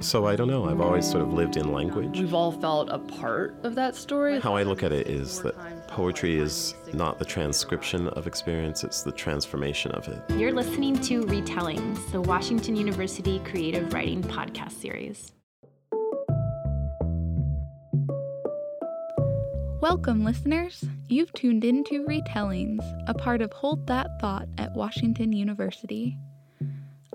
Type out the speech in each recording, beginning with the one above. So I don't know. I've always sort of lived in language. We've all felt a part of that story. How I look at it is that poetry is not the transcription of experience, it's the transformation of it. You're listening to Retellings, the Washington University Creative Writing Podcast Series. Welcome, listeners. You've tuned into Retellings, a part of Hold That Thought at Washington University.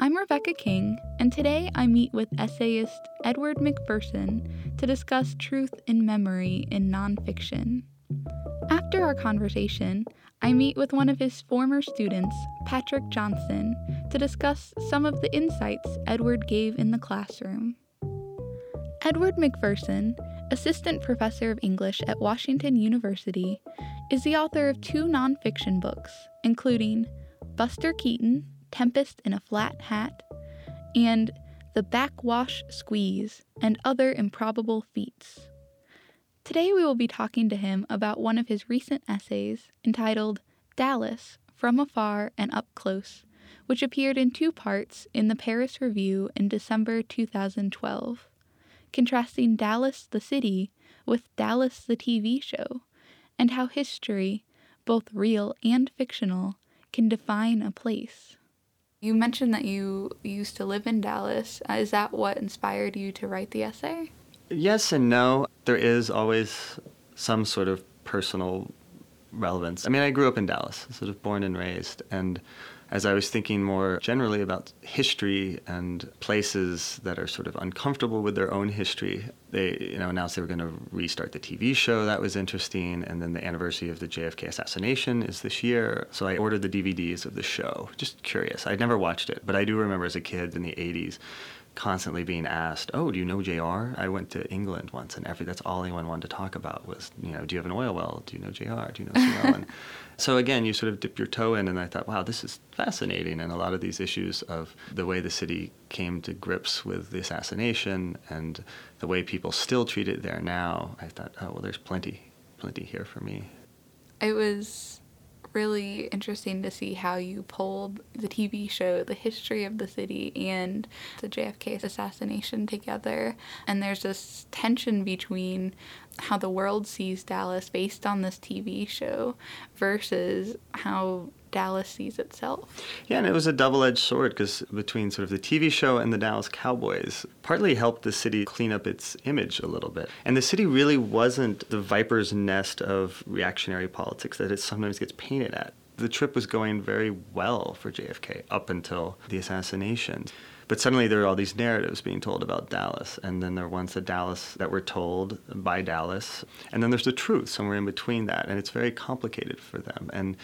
I'm Rebecca King, and today I meet with essayist Edward McPherson to discuss truth and memory in nonfiction. After our conversation, I meet with one of his former students, Patrick Johnson, to discuss some of the insights Edward gave in the classroom. Edward McPherson, assistant professor of English at Washington University, is the author of two nonfiction books, including Buster Keaton, Tempest in a Flat Hat, and The Backwash Squeeze and Other Improbable Feats. Today we will be talking to him about one of his recent essays entitled Dallas, From Afar and Up Close, which appeared in two parts in the Paris Review in December 2012, contrasting Dallas the city with Dallas the TV show, and how history, both real and fictional, can define a place. You mentioned that you used to live in Dallas. Is that what inspired you to write the essay? Yes and no. There is always some sort of personal relevance. I mean, I grew up in Dallas, sort of born and raised. And as I was thinking more generally about history and places that are sort of uncomfortable with their own history, they announced they were going to restart the TV show. That was interesting. And then the anniversary of the JFK assassination is this year. So I ordered the DVDs of the show. Just curious. I'd never watched it, but I do remember as a kid in the 80s constantly being asked, oh, do you know JR? I went to England once, and that's all anyone wanted to talk about was, do you have an oil well? Do you know JR? Do you know CL? And so again, you sort of dip your toe in, and I thought, wow, this is fascinating. And a lot of these issues of the way the city came to grips with the assassination and the way people still treat it there now, I thought, oh, well, there's plenty here for me. It was really interesting to see how you pulled the TV show, the history of the city, and the JFK assassination together. And there's this tension between how the world sees Dallas based on this TV show versus how Dallas sees itself. Yeah, and it was a double-edged sword, because between sort of the TV show and the Dallas Cowboys partly helped the city clean up its image a little bit. And the city really wasn't the viper's nest of reactionary politics that it sometimes gets painted at. The trip was going very well for JFK up until the assassination. But suddenly there are all these narratives being told about Dallas, and then there are ones that were told by Dallas, and then there's the truth somewhere in between that, and it's very complicated for them. And,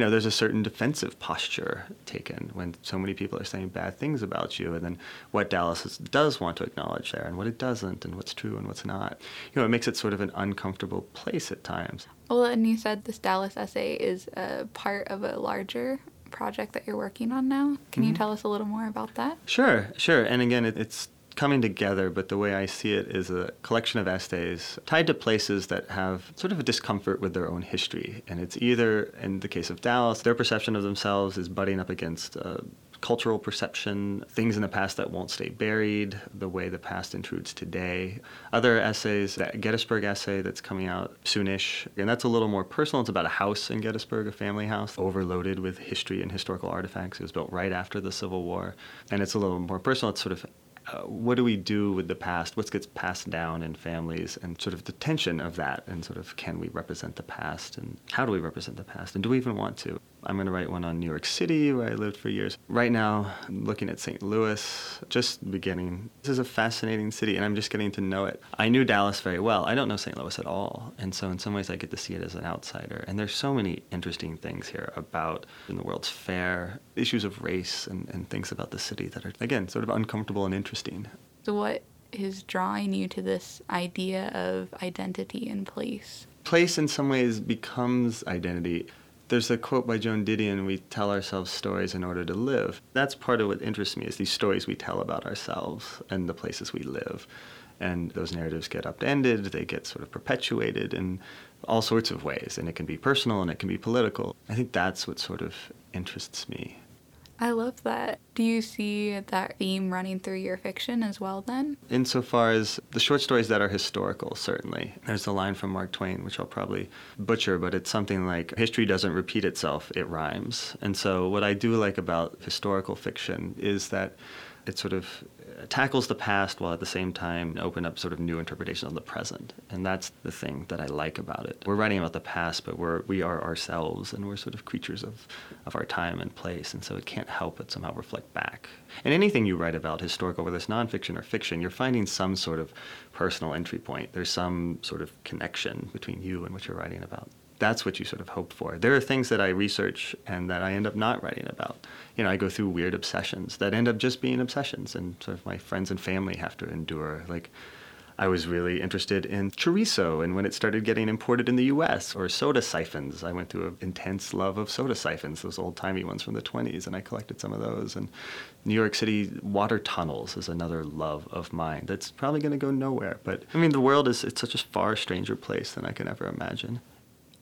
there's a certain defensive posture taken when so many people are saying bad things about you, and then what Dallas does want to acknowledge there, and what it doesn't, and what's true and what's not. It makes it sort of an uncomfortable place at times. Well, and you said this Dallas essay is a part of a larger project that you're working on now. Can you tell us a little more about that? Sure. And again, it's coming together, but the way I see it is a collection of essays tied to places that have sort of a discomfort with their own history. And it's either, in the case of Dallas, their perception of themselves is butting up against cultural perception, things in the past that won't stay buried, the way the past intrudes today. Other essays, that Gettysburg essay that's coming out soonish, and that's a little more personal. It's about a house in Gettysburg, a family house, overloaded with history and historical artifacts. It was built right after the Civil War, and it's a little more personal. It's sort of what do we do with the past? What gets passed down in families, and sort of the tension of that, and sort of can we represent the past, and how do we represent the past, and do we even want to? I'm going to write one on New York City, where I lived for years. Right now, I'm looking at St. Louis, just beginning. This is a fascinating city, and I'm just getting to know it. I knew Dallas very well. I don't know St. Louis at all, and so in some ways I get to see it as an outsider. And there's so many interesting things here about in the World's Fair, issues of race, and things about the city that are, again, sort of uncomfortable and interesting. So what is drawing you to this idea of identity and place? Place in some ways becomes identity. There's a quote by Joan Didion, we tell ourselves stories in order to live. That's part of what interests me, is these stories we tell about ourselves and the places we live. And those narratives get upended, they get sort of perpetuated in all sorts of ways. And it can be personal and it can be political. I think that's what sort of interests me. I love that. Do you see that theme running through your fiction as well, then? Insofar as the short stories that are historical, certainly. There's a line from Mark Twain, which I'll probably butcher, but it's something like, history doesn't repeat itself, it rhymes. And so what I do like about historical fiction is that it sort of tackles the past while at the same time open up sort of new interpretations of the present. And that's the thing that I like about it. We're writing about the past, but we are ourselves, and we're sort of creatures of our time and place. And so it can't help but somehow reflect back. And anything you write about, historical, whether it's nonfiction or fiction, you're finding some sort of personal entry point. There's some sort of connection between you and what you're writing about. That's what you sort of hope for. There are things that I research and that I end up not writing about. You know, I go through weird obsessions that end up just being obsessions, and sort of my friends and family have to endure. Like, I was really interested in chorizo and when it started getting imported in the US, or soda siphons. I went through an intense love of soda siphons, those old-timey ones from the 1920s, and I collected some of those. And New York City water tunnels is another love of mine that's probably going to go nowhere. But, I mean, the world is, it's such a far stranger place than I can ever imagine.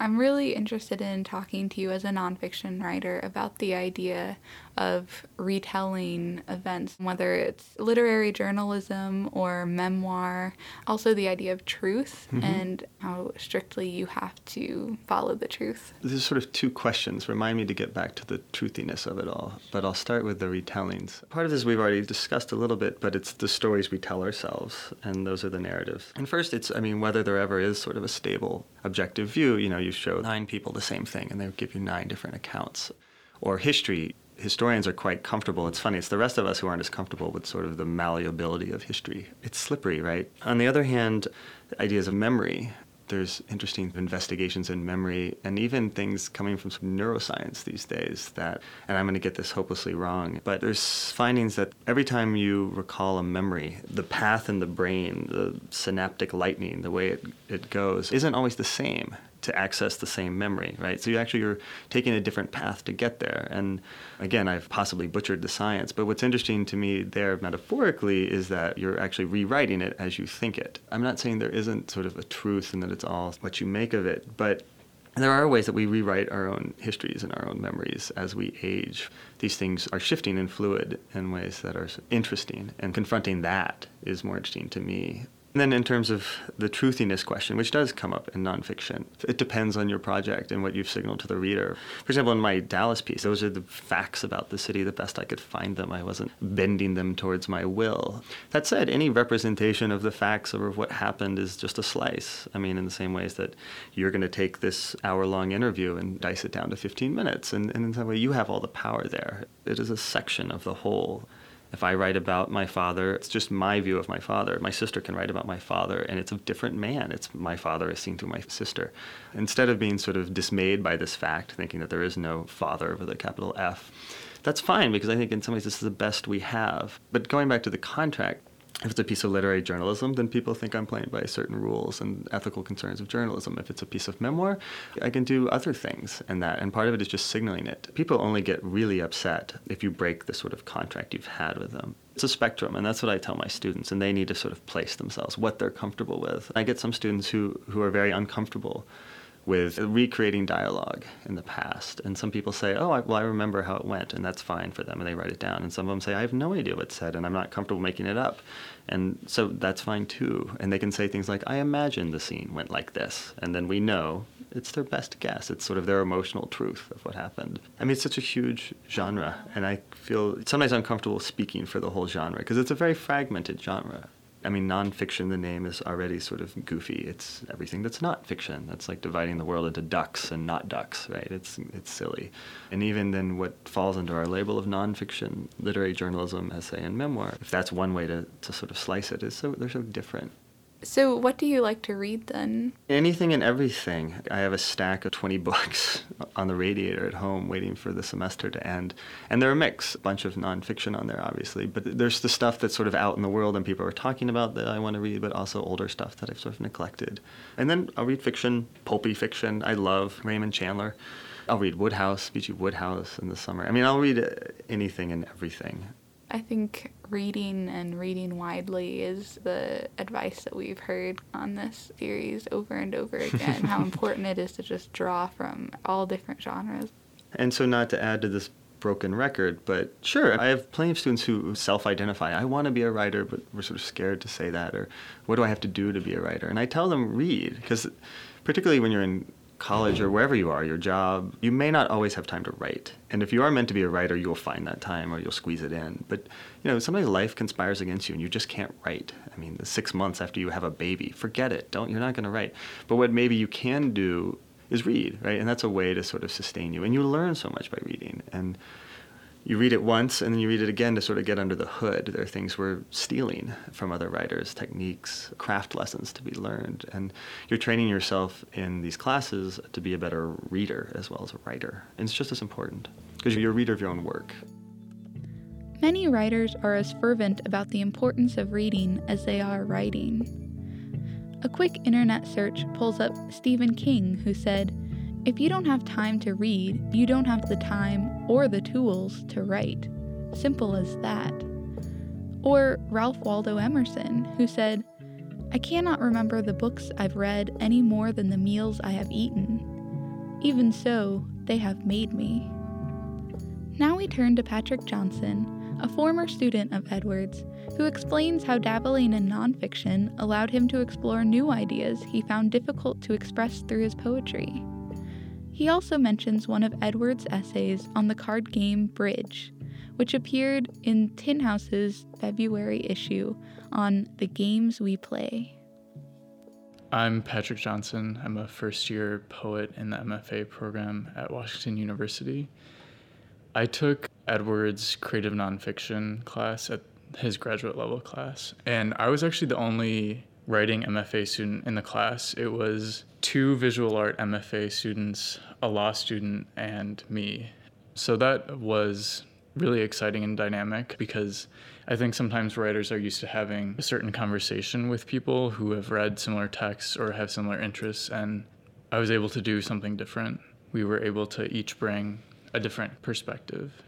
I'm really interested in talking to you as a nonfiction writer about the idea of retelling events, whether it's literary journalism or memoir, also the idea of truth and how strictly you have to follow the truth. There's sort of two questions. Remind me to get back to the truthiness of it all, but I'll start with the retellings. Part of this we've already discussed a little bit, but it's the stories we tell ourselves, and those are the narratives. And first, it's, I mean, whether there ever is sort of a stable, objective view. You know, you show 9 people the same thing, and they'll give you 9 different accounts. Or history. Historians are quite comfortable. It's funny, it's the rest of us who aren't as comfortable with sort of the malleability of history. It's slippery, right? On the other hand, the ideas of memory. There's interesting investigations in memory, and even things coming from some neuroscience these days that, and I'm going to get this hopelessly wrong, but there's findings that every time you recall a memory, the path in the brain, the synaptic lightning, the way it goes, isn't always the same to access the same memory, right? So you're taking a different path to get there. And again, I've possibly butchered the science, but what's interesting to me there metaphorically is that you're actually rewriting it as you think it. I'm not saying there isn't sort of a truth and that it's all what you make of it, but there are ways that we rewrite our own histories and our own memories as we age. These things are shifting and fluid in ways that are interesting, and confronting that is more interesting to me. And then in terms of the truthiness question, which does come up in nonfiction, it depends on your project and what you've signaled to the reader. For example, in my Dallas piece, those are the facts about the city the best I could find them. I wasn't bending them towards my will. That said, any representation of the facts or of what happened is just a slice. I mean, in the same ways that you're going to take this hour-long interview and dice it down to 15 minutes, and in that way you have all the power there. It is a section of the whole. If I write about my father, it's just my view of my father. My sister can write about my father, and it's a different man. It's my father as seen through my sister. Instead of being sort of dismayed by this fact, thinking that there is no father with a capital F, that's fine, because I think in some ways this is the best we have. But going back to the contract, if it's a piece of literary journalism, then people think I'm playing by certain rules and ethical concerns of journalism. If it's a piece of memoir, I can do other things in that, and part of it is just signaling it. People only get really upset if you break the sort of contract you've had with them. It's a spectrum, and that's what I tell my students, and they need to sort of place themselves, what they're comfortable with. I get some students who are very uncomfortable with recreating dialogue in the past. And some people say, I remember how it went, and that's fine for them, and they write it down. And some of them say, I have no idea what's said, and I'm not comfortable making it up. And so that's fine too. And they can say things like, I imagine the scene went like this. And then we know it's their best guess. It's sort of their emotional truth of what happened. I mean, it's such a huge genre, and I feel sometimes uncomfortable speaking for the whole genre, because it's a very fragmented genre. I mean, nonfiction, the name is already sort of goofy. It's everything that's not fiction. That's like dividing the world into ducks and not ducks, right? It's silly. And even then what falls under our label of nonfiction, literary journalism, essay, and memoir, if that's one way to sort of slice it, they're so different. So what do you like to read, then? Anything and everything. I have a stack of 20 books on the radiator at home waiting for the semester to end. And they're a mix, a bunch of nonfiction on there, obviously. But there's the stuff that's sort of out in the world and people are talking about that I want to read, but also older stuff that I've sort of neglected. And then I'll read fiction, pulpy fiction. I love Raymond Chandler. I'll read Wodehouse, B.G. Wodehouse in the summer. I mean, I'll read anything and everything. I think reading and reading widely is the advice that we've heard on this series over and over again, how important it is to just draw from all different genres. And so, not to add to this broken record, but sure, I have plenty of students who self-identify. I want to be a writer, but we're sort of scared to say that, or what do I have to do to be a writer? And I tell them, read, because particularly when you're in college or wherever you are, your job, you may not always have time to write. And if you are meant to be a writer, you'll find that time or you'll squeeze it in. But, you know, sometimes life conspires against you and you just can't write. I mean, the 6 months after you have a baby, forget it. You're not going to write. But what maybe you can do is read, right? And that's a way to sort of sustain you. And you learn so much by reading. And you read it once and then you read it again to sort of get under the hood. There are things we're stealing from other writers, techniques, craft lessons to be learned. And you're training yourself in these classes to be a better reader as well as a writer. And it's just as important because you're a reader of your own work. Many writers are as fervent about the importance of reading as they are writing. A quick internet search pulls up Stephen King, who said, "If you don't have time to read, you don't have the time or the tools to write. Simple as that." Or Ralph Waldo Emerson, who said, "I cannot remember the books I've read any more than the meals I have eaten. Even so, they have made me." Now we turn to Patrick Johnson, a former student of Edward's, who explains how dabbling in nonfiction allowed him to explore new ideas he found difficult to express through his poetry. He also mentions one of Edward's essays on the card game Bridge, which appeared in Tin House's February issue on The Games We Play. I'm Patrick Johnson. I'm a first-year poet in the MFA program at Washington University. I took Edward's creative nonfiction class at his graduate level class, and I was actually the only writing MFA student in the class. It was 2 visual art MFA students, a law student, and me. So that was really exciting and dynamic because I think sometimes writers are used to having a certain conversation with people who have read similar texts or have similar interests, and I was able to do something different. We were able to each bring a different perspective.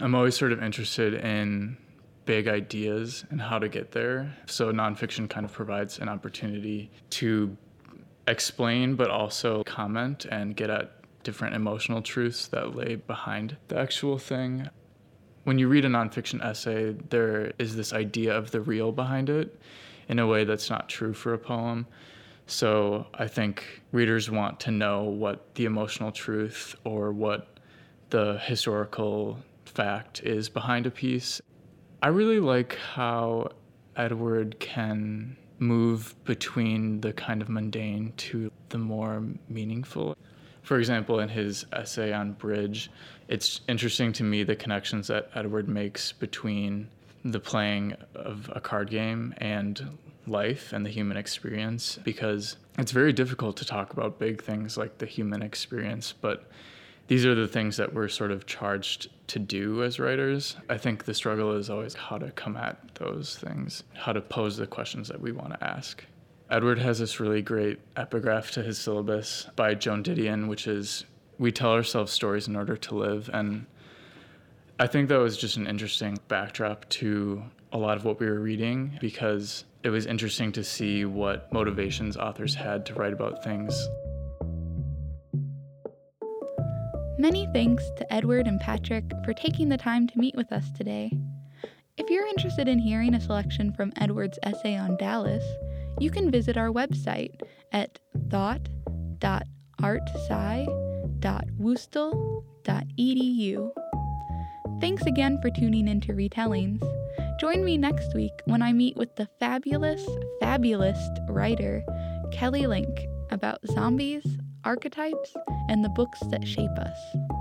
I'm always sort of interested in big ideas and how to get there. So nonfiction kind of provides an opportunity to explain, but also comment and get at different emotional truths that lay behind the actual thing. When you read a nonfiction essay, there is this idea of the real behind it in a way that's not true for a poem. So I think readers want to know what the emotional truth or what the historical fact is behind a piece. I really like how Edward can move between the kind of mundane to the more meaningful. For example, in his essay on Bridge, it's interesting to me the connections that Edward makes between the playing of a card game and life and the human experience, because it's very difficult to talk about big things like the human experience, but these are the things that we're sort of charged to do as writers. I think the struggle is always how to come at those things, how to pose the questions that we want to ask. Edward has this really great epigraph to his syllabus by Joan Didion, which is, "We tell ourselves stories in order to live." And I think that was just an interesting backdrop to a lot of what we were reading, because it was interesting to see what motivations authors had to write about things. Many thanks to Edward and Patrick for taking the time to meet with us today. If you're interested in hearing a selection from Edward's essay on Dallas, you can visit our website at thought.artsci.woostel.edu. Thanks again for tuning in to Retellings. Join me next week when I meet with the fabulist writer Kelly Link about zombies, archetypes, and the books that shape us.